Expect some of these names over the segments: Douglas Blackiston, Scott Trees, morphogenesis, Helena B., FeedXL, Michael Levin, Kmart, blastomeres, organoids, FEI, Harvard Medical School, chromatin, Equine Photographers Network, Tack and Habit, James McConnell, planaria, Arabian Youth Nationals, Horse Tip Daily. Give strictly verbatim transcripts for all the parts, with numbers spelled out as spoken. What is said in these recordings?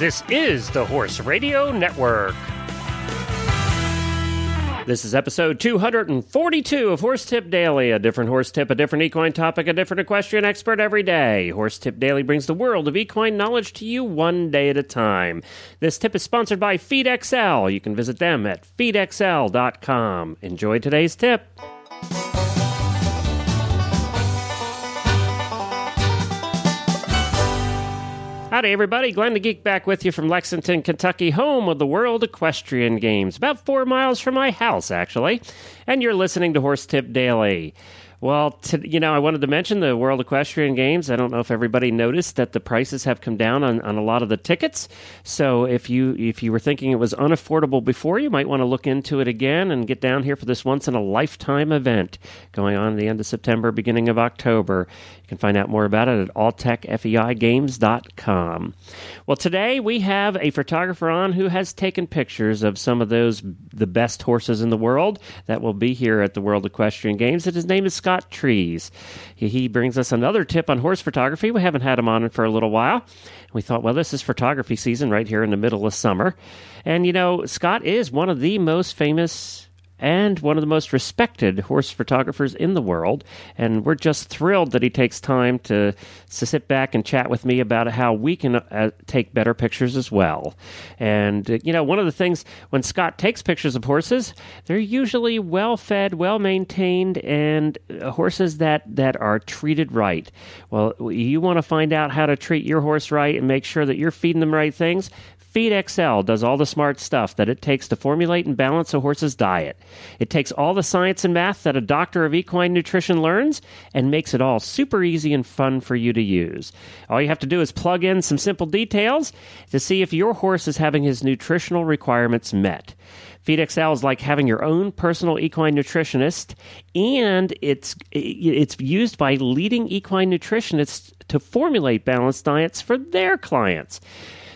This is the Horse Radio Network. This is episode two forty-two of Horse Tip Daily, a different horse tip, a different equine topic, a different equestrian expert every day. Horse Tip Daily brings the world of equine knowledge to you one day at a time. This tip is sponsored by FeedXL. You can visit them at feed x l dot com. Enjoy today's tip. Howdy, everybody. Glenn the Geek back with you from Lexington, Kentucky, home of the World Equestrian Games, about four miles from my house, actually. And you're listening to Horse Tip Daily. Well, to, you know, I wanted to mention the World Equestrian Games. I don't know if everybody noticed that the prices have come down on, on a lot of the tickets. So if you if you were thinking it was unaffordable before, you might want to look into it again and get down here for this once-in-a-lifetime event going on at the end of September, beginning of October. You can find out more about it at all tech fei games dot com. Well, today we have a photographer on who has taken pictures of some of those the best horses in the world that will be here at the World Equestrian Games. And his name is Scott Trees. He, he brings us another tip on horse photography. We haven't had him on for a little while. We thought, well, this is photography season right here in the middle of summer. And, you know, Scott is one of the most famous and one of the most respected horse photographers in the world. And we're just thrilled that he takes time to, to sit back and chat with me about how we can uh, take better pictures as well. And, uh, you know, one of the things when Scott takes pictures of horses, they're usually well-fed, well-maintained, and uh, horses that, that are treated right. Well, you want to find out how to treat your horse right and make sure that you're feeding them right things. FeedXL does all the smart stuff that it takes to formulate and balance a horse's diet. It takes all the science and math that a doctor of equine nutrition learns and makes it all super easy and fun for you to use. All you have to do is plug in some simple details to see if your horse is having his nutritional requirements met. FeedXL is like having your own personal equine nutritionist, and it's it's used by leading equine nutritionists to formulate balanced diets for their clients.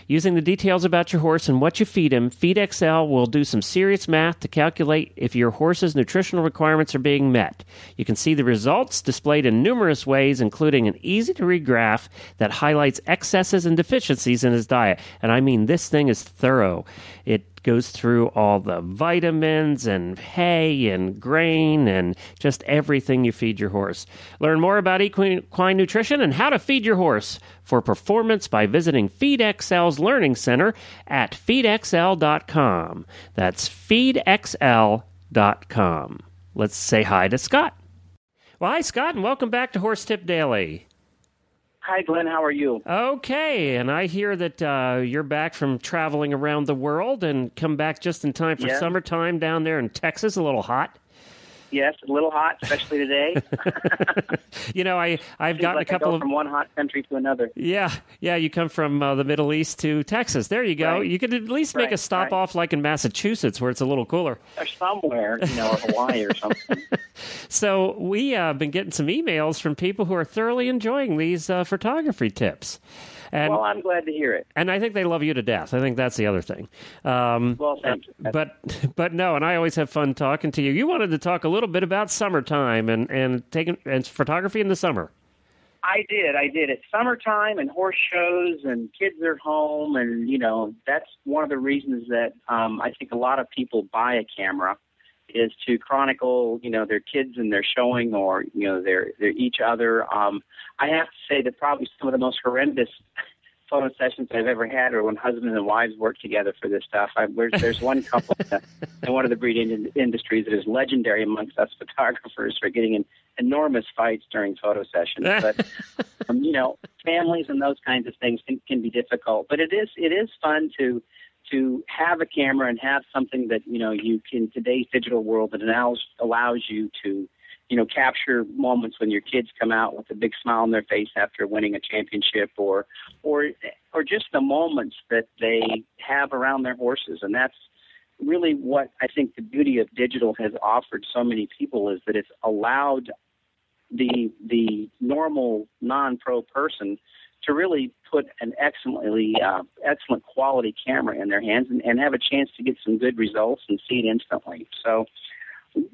Using the details about your horse and what you feed him, FeedXL will do some serious math to calculate if your horse's nutritional requirements are being met. You can see the results displayed in numerous ways, including an easy-to-read graph that highlights excesses and deficiencies in his diet. And I mean, this thing is thorough. It goes through all the vitamins and hay and grain and just everything you feed your horse. Learn more about equine nutrition and how to feed your horse for performance by visiting FeedXL's Learning Center at feed x l dot com. That's feed x l dot com. Let's say hi to Scott. Well, hi, Scott, and welcome back to Horse Tip Daily. Hi, Glenn. How are you? Okay, and I hear that uh, you're back from traveling around the world and come back just in time for yeah. summertime down there in Texas, a little hot. Yes, a little hot, especially today. you know, I, I've Seems gotten like a couple I go of... from one hot country to another. Yeah, yeah, you come from uh, the Middle East to Texas. There you go. Right. You could at least make right. a stop right. off like in Massachusetts where it's a little cooler. Or somewhere, you know, or Hawaii or something. So we have uh, been getting some emails from people who are thoroughly enjoying these uh, photography tips. And, well, I'm glad to hear it. And I think they love you to death. I think that's the other thing. Um, well, thanks. But, but no, and I always have fun talking to you. You wanted to talk a little bit about summertime and, and, taking, and photography in the summer. I did. I did. It's summertime and horse shows and kids are home. And, you know, that's one of the reasons that um, I think a lot of people buy a camera is to chronicle, you know, their kids and their showing or, you know, their, their each other. Um, I have to say that probably some of the most horrendous photo sessions I've ever had are when husbands and wives work together for this stuff. I, there's, there's one couple in one of the breed in, industries that is legendary amongst us photographers for getting in enormous fights during photo sessions. But, um, you know, families and those kinds of things can, can be difficult. But it is it is fun to... to have a camera and have something that, you know, you can, today's digital world, that allows, allows you to, you know, capture moments when your kids come out with a big smile on their face after winning a championship or, or, or just the moments that they have around their horses. And that's really what I think the beauty of digital has offered so many people is that it's allowed the, the normal non-pro person to really put an excellently, uh, excellent quality camera in their hands and, and have a chance to get some good results and see it instantly. So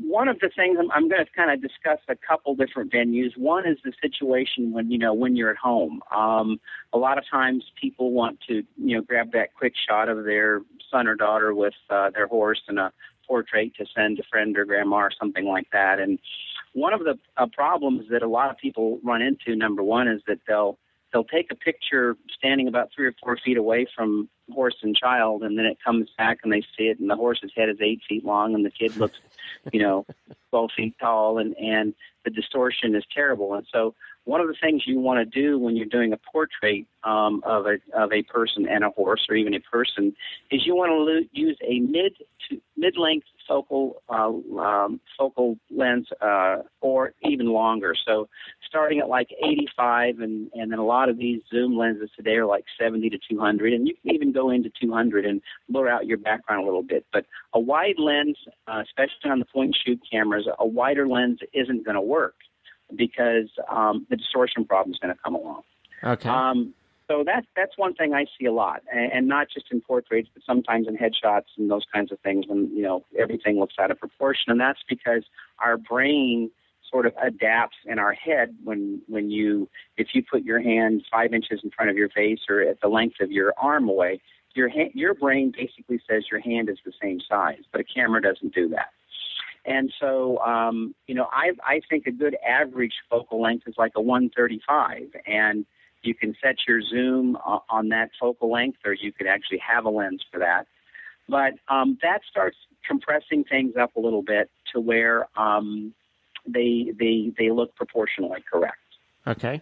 one of the things I'm, I'm going to kind of discuss a couple different venues. One is the situation when, you know, when you're at home. Um, a lot of times people want to, you know, grab that quick shot of their son or daughter with uh, their horse and a portrait to send to friend or grandma or something like that. And one of the uh, problems that a lot of people run into, number one, is that they'll they'll take a picture standing about three or four feet away from horse and child, and then it comes back and they see it, and the horse's head is eight feet long, and the kid looks, you know, twelve feet tall, and, and the distortion is terrible. And so one of the things you want to do when you're doing a portrait um, of a of a person and a horse, or even a person, is you want to lo- use a mid to, mid-length focal uh, um, focal lens, uh, or even longer. So starting at like eighty-five, and, and then a lot of these zoom lenses today are like seventy to two hundred, and you can even go into two hundred and blur out your background a little bit. But a wide lens, uh, especially on the point-and-shoot cameras, a wider lens isn't going to work, because um, the distortion problem is going to come along. Okay. Um, so that's that's one thing I see a lot, and, and not just in portraits, but sometimes in headshots and those kinds of things when, you know, everything looks out of proportion. And that's because our brain sort of adapts in our head when when you, if you put your hand five inches in front of your face or at the length of your arm away, your ha- your brain basically says your hand is the same size, but a camera doesn't do that. And so, um, you know, I, I think a good average focal length is like a one thirty-five, and you can set your zoom uh, on that focal length, or you could actually have a lens for that. But um, that starts compressing things up a little bit to where um, they, they, they look proportionally correct. Okay.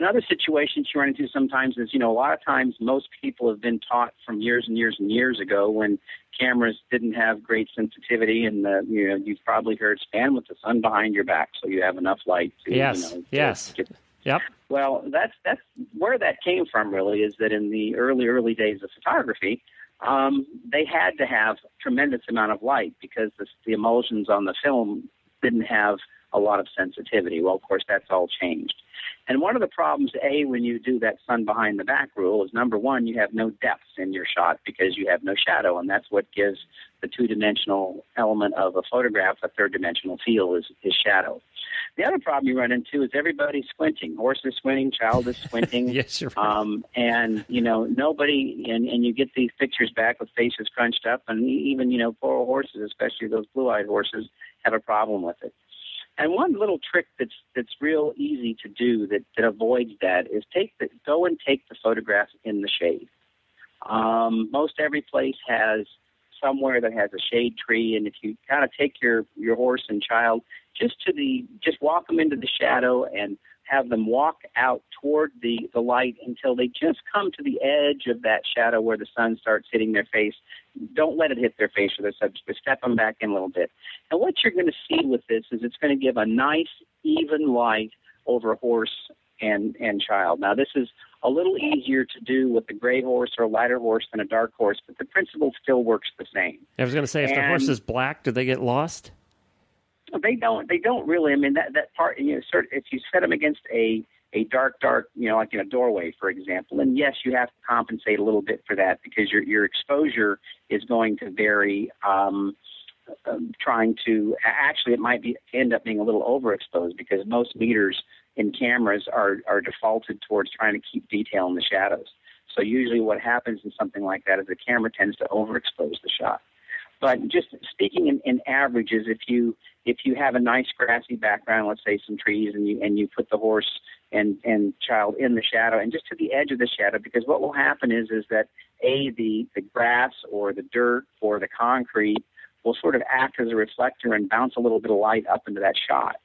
Another situation you run into sometimes is, you know, a lot of times most people have been taught from years and years and years ago when cameras didn't have great sensitivity, and the, you know, you've probably heard, stand with the sun behind your back so you have enough light to, yes, you know, yes, get, yep. Well, that's that's where that came from, really, is that in the early early days of photography, um, they had to have tremendous amount of light because the, the emulsions on the film didn't have a lot of sensitivity. Well, of course, that's all changed. And one of the problems, A, when you do that sun behind the back rule is, number one, you have no depth in your shot because you have no shadow, and that's what gives the two-dimensional element of a photograph a third-dimensional feel is, is shadow. The other problem you run into is everybody's squinting. Horse is squinting, child is squinting. Yes, you're right. Um, and, you know, nobody, and, and you get these pictures back with faces crunched up, and even, you know, poor horses, especially those blue-eyed horses, have a problem with it. And one little trick that's that's real easy to do that, that avoids that is take the, go and take the photograph in the shade. Um, most every place has somewhere that has a shade tree, and if you kind of take your, your horse and child just to the just walk them into the shadow and have them walk out toward the, the light until they just come to the edge of that shadow where the sun starts hitting their face. Don't let it hit their face or their subject, but step them back in a little bit. And what you're going to see with this is it's going to give a nice, even light over horse and, and child. Now, this is a little easier to do with a gray horse or a lighter horse than a dark horse, but the principle still works the same. I was going to say, if and, the horse is black, do they get lost? They don't. They don't really. I mean, that, that part. You know, sort of, if you set them against a, a dark, dark, you know, like in a doorway, for example, then yes, you have to compensate a little bit for that because your your exposure is going to vary. Um, um, trying to actually, it might be end up being a little overexposed because most meters in cameras are are defaulted towards trying to keep detail in the shadows. So usually, what happens in something like that is the camera tends to overexpose the shot. But just speaking in, in averages, if you if you have a nice grassy background, let's say some trees, and you and you put the horse and, and child in the shadow and just to the edge of the shadow, because what will happen is is that a the, the grass or the dirt or the concrete will sort of act as a reflector and bounce a little bit of light up into that shot.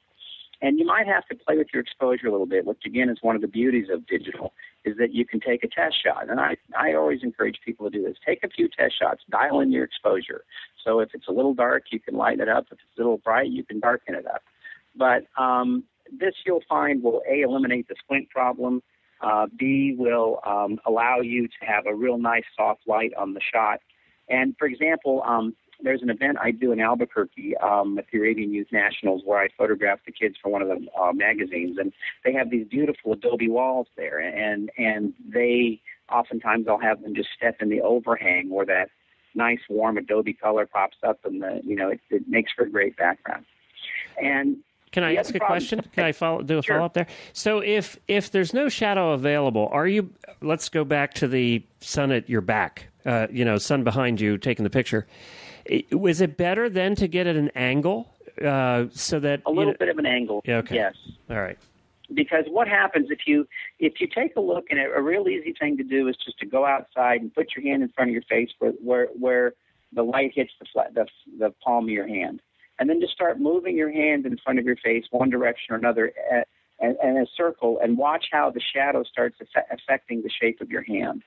And you might have to play with your exposure a little bit, which, again, is one of the beauties of digital, is that you can take a test shot. And I, I always encourage people to do this. Take a few test shots. Dial in your exposure. So if it's a little dark, you can lighten it up. If it's a little bright, you can darken it up. But um, this you'll find will, A, eliminate the squint problem. Uh, B, will um, allow you to have a real nice soft light on the shot. And, for example, um, there's an event I do in Albuquerque um, at the Arabian Youth Nationals where I photograph the kids for one of the uh, magazines, and they have these beautiful adobe walls there, and and they oftentimes I'll have them just step in the overhang or that nice warm adobe color pops up, and the you know it, it makes for a great background. And can I ask a problem. question? Can I follow, do a sure. follow-up there? So if if there's no shadow available, are you? Let's go back to the sun at your back. Uh, you know, sun behind you taking the picture. Was it better then to get at an angle uh, so that a little you know, bit of an angle? Yeah, okay. Yes. All right. Because what happens if you if you take a look, and a real easy thing to do is just to go outside and put your hand in front of your face where where, where the light hits the, flat, the the palm of your hand, and then just start moving your hand in front of your face one direction or another, and, and a circle, and watch how the shadow starts aff- affecting the shape of your hand.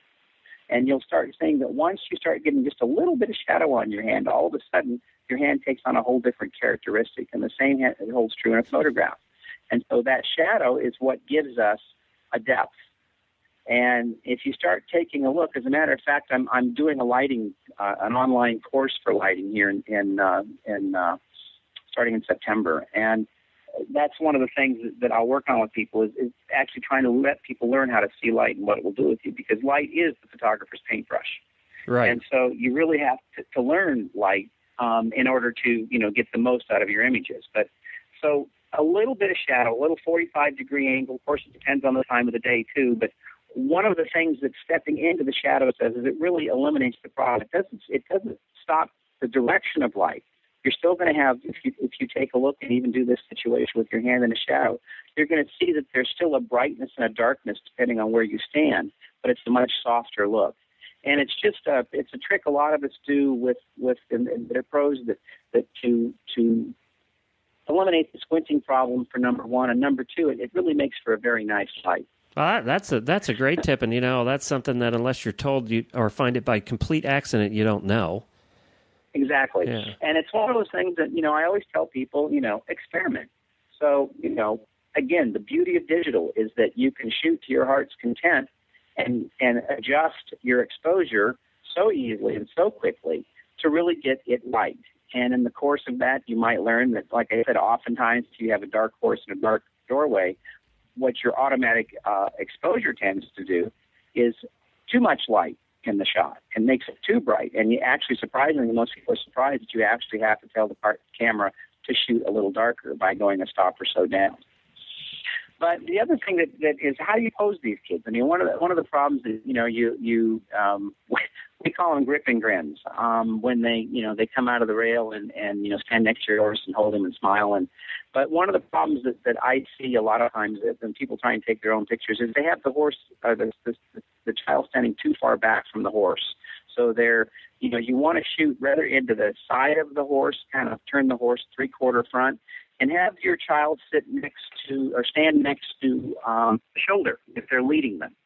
And you'll start seeing that once you start getting just a little bit of shadow on your hand, all of a sudden your hand takes on a whole different characteristic, and the same holds true in a photograph. And so that shadow is what gives us a depth. And if you start taking a look, as a matter of fact, I'm I'm doing a lighting, uh, an online course for lighting here in in, uh, in uh, starting in September, and that's one of the things that I'll work on with people is, is actually trying to let people learn how to see light and what it will do with you, because light is the photographer's paintbrush, right? And so you really have to, to learn light um, in order to you know get the most out of your images. But so. A little bit of shadow, a little forty-five degree angle. Of course, it depends on the time of the day, too. But one of the things that stepping into the shadow says is it really eliminates the problem. It doesn't, it doesn't stop the direction of light. You're still going to have, if you, if you take a look and even do this situation with your hand in a shadow, you're going to see that there's still a brightness and a darkness depending on where you stand, but it's a much softer look. And it's just a, it's a trick a lot of us do with, with and, and the pros that, that to, to, eliminate the squinting problem for number one, and number two, it, it really makes for a very nice light. Uh, that's a that's a great tip, and you know that's something that unless you're told you or find it by complete accident, you don't know. Exactly, yeah. And it's one of those things that you know I always tell people, you know, experiment. So you know, again, the beauty of digital is that you can shoot to your heart's content and and adjust your exposure so easily and so quickly to really get it right. And in the course of that, you might learn that, like I said, oftentimes if you have a dark horse and a dark doorway, what your automatic uh, exposure tends to do is too much light in the shot and makes it too bright. And you actually, surprisingly, most people are surprised that you actually have to tell the part, camera to shoot a little darker by going a stop or so down. But the other thing that, that is how do you pose these kids? I mean, one of the, one of the problems is, you know, you you um, we call them grip and grins um, when they you know they come out of the rail and, and you know stand next to your horse and hold him and smile. And but one of the problems that, that I see a lot of times when people try and take their own pictures is they have the horse or the the, the child standing too far back from the horse. So they're you know you want to shoot rather into the side of the horse, kind of turn the horse three quarter front. And have your child sit next to or stand next to um, the shoulder if they're leading them.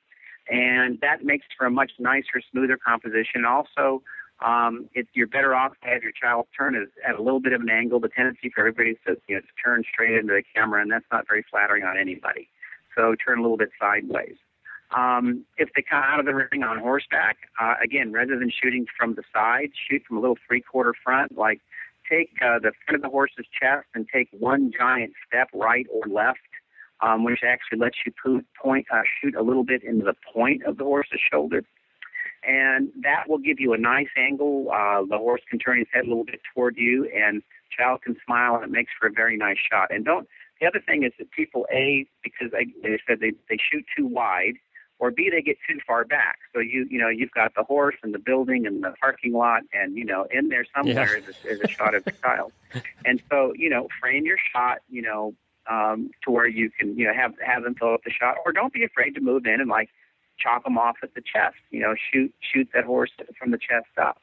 And that makes for a much nicer, smoother composition. Also, um, it, you're better off to have your child turn at a little bit of an angle. The tendency for everybody to, you know, to turn straight into the camera, and that's not very flattering on anybody. So turn a little bit sideways. Um, if they come out of the ring on horseback, uh, again, rather than shooting from the side, shoot from a little three-quarter front, like take uh, the front of the horse's chest and take one giant step right or left, um, which actually lets you point, uh, shoot a little bit into the point of the horse's shoulder. And that will give you a nice angle. Uh, the horse can turn his head a little bit toward you, and child can smile, and it makes for a very nice shot. And don't. The other thing is that people, A, because they, they said they, they shoot too wide, or B, they get too far back. So, you you know, you've got the horse and the building and the parking lot and, you know, in there somewhere yeah. is, a, is a shot of the child. And so, you know, frame your shot, you know, um, to where you can, you know, have, have them fill up the shot. Or don't be afraid to move in and, like, chop them off at the chest. You know, shoot shoot that horse from the chest up.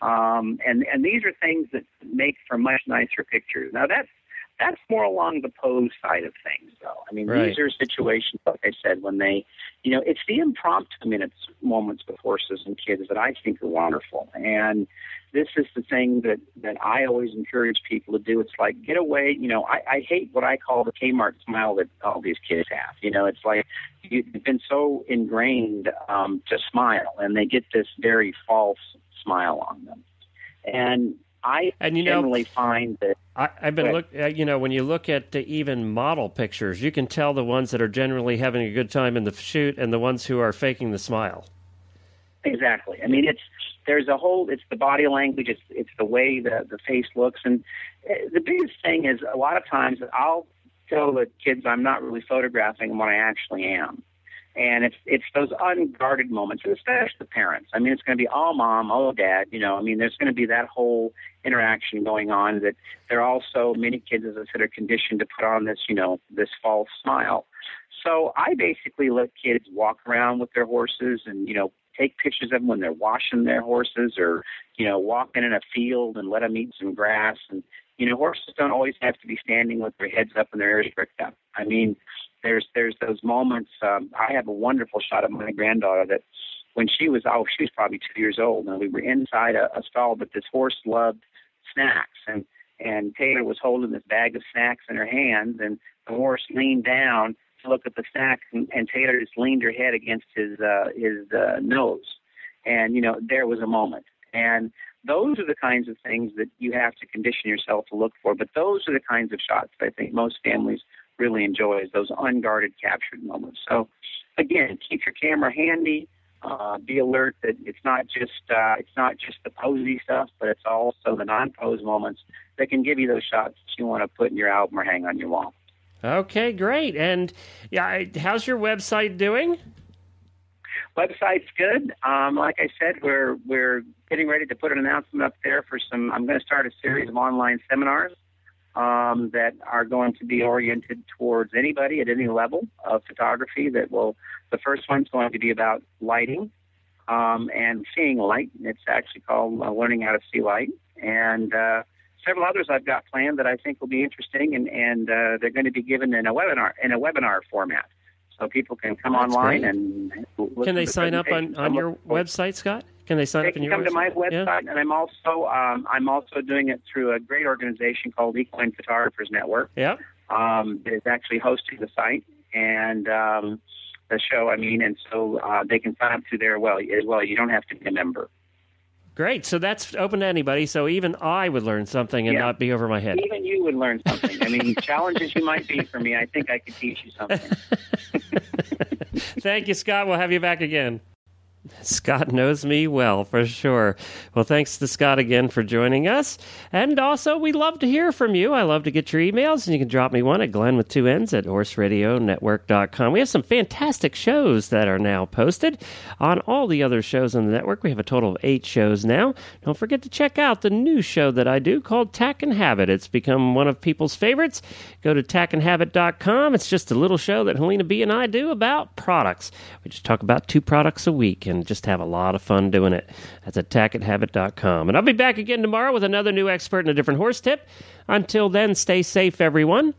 Um, and, and these are things that make for much nicer pictures. Now, that's, That's more along the pose side of things, though. I mean, right. These are situations, like I said, when they, you know, it's the impromptu minutes, moments with horses and kids that I think are wonderful. And this is the thing that, that I always encourage people to do. It's like, get away. You know, I, I hate what I call the Kmart smile that all these kids have. You know, it's like you've been so ingrained um, to smile, and they get this very false smile on them. And I and, you generally know, find that I, I've been look. You know, when you look at the even model pictures, you can tell the ones that are generally having a good time in the shoot and the ones who are faking the smile. Exactly. I mean, it's there's a whole, it's the body language, it's, it's the way the, the face looks. And the biggest thing is a lot of times I'll tell the kids I'm not really photographing them when I actually am. And it's it's those unguarded moments, and especially the parents. I mean, it's going to be, oh, mom, oh, dad, you know. I mean, there's going to be that whole interaction going on that they're also, many kids, as I said, are conditioned to put on this, you know, this false smile. So I basically let kids walk around with their horses and, you know, take pictures of them when they're washing their horses or, you know, walking in a field and let them eat some grass. And, you know, horses don't always have to be standing with their heads up and their ears pricked up. I mean, There's there's those moments. Um, I have a wonderful shot of my granddaughter that when she was, oh, she was probably two years old, and we were inside a, a stall, but this horse loved snacks. And, and Taylor was holding this bag of snacks in her hands, and the horse leaned down to look at the snacks, and, and Taylor just leaned her head against his, uh, his uh, nose. And, you know, there was a moment. And those are the kinds of things that you have to condition yourself to look for, but those are the kinds of shots that I think most families really enjoys, those unguarded, captured moments. So, again, keep your camera handy. Uh, be alert that it's not just uh, it's not just the posy stuff, but it's also the non-pose moments that can give you those shots that you want to put in your album or hang on your wall. Okay, great. And yeah, how's your website doing? Website's good. Um, like I said, we're we're getting ready to put an announcement up there for some. I'm going to start a series of online seminars. Um, that are going to be oriented towards anybody at any level of photography. That will, the first one's going to be about lighting um, and seeing light. It's actually called uh, Learning How to See Light. And uh, several others I've got planned that I think will be interesting, and, and uh, they're going to be given in a webinar in a webinar format, so people can come That's online great. and look can they sign up on, on your website, Scott? Can they sign they up on your website? They can come to my website, yeah. And I'm also um, I'm also doing it through a great organization called Equine Photographers Network. Yeah, um, it's actually hosting the site and um, the show. I mean, and so uh, they can sign up through there well as well. You don't have to be a member. Great. So that's open to anybody. So even I would learn something and yeah. not be over my head. Even you would learn something. I mean, challenges you might be for me, I think I could teach you something. Thank you, Scott. We'll have you back again. Scott knows me well, for sure. Well, thanks to Scott again for joining us. And also, we love to hear from you. I love to get your emails, and you can drop me one at Glenn with two N's at horse radio network dot com. We have some fantastic shows that are now posted on all the other shows on the network. We have a total of eight shows now. Don't forget to check out the new show that I do called Tack and Habit. It's become one of people's favorites. Go to tack and habit dot com. It's just a little show that Helena B. and I do about products. We just talk about two products a week, and just have a lot of fun doing it. That's at tack and habit dot com. And I'll be back again tomorrow with another new expert and a different horse tip. Until then, stay safe, everyone.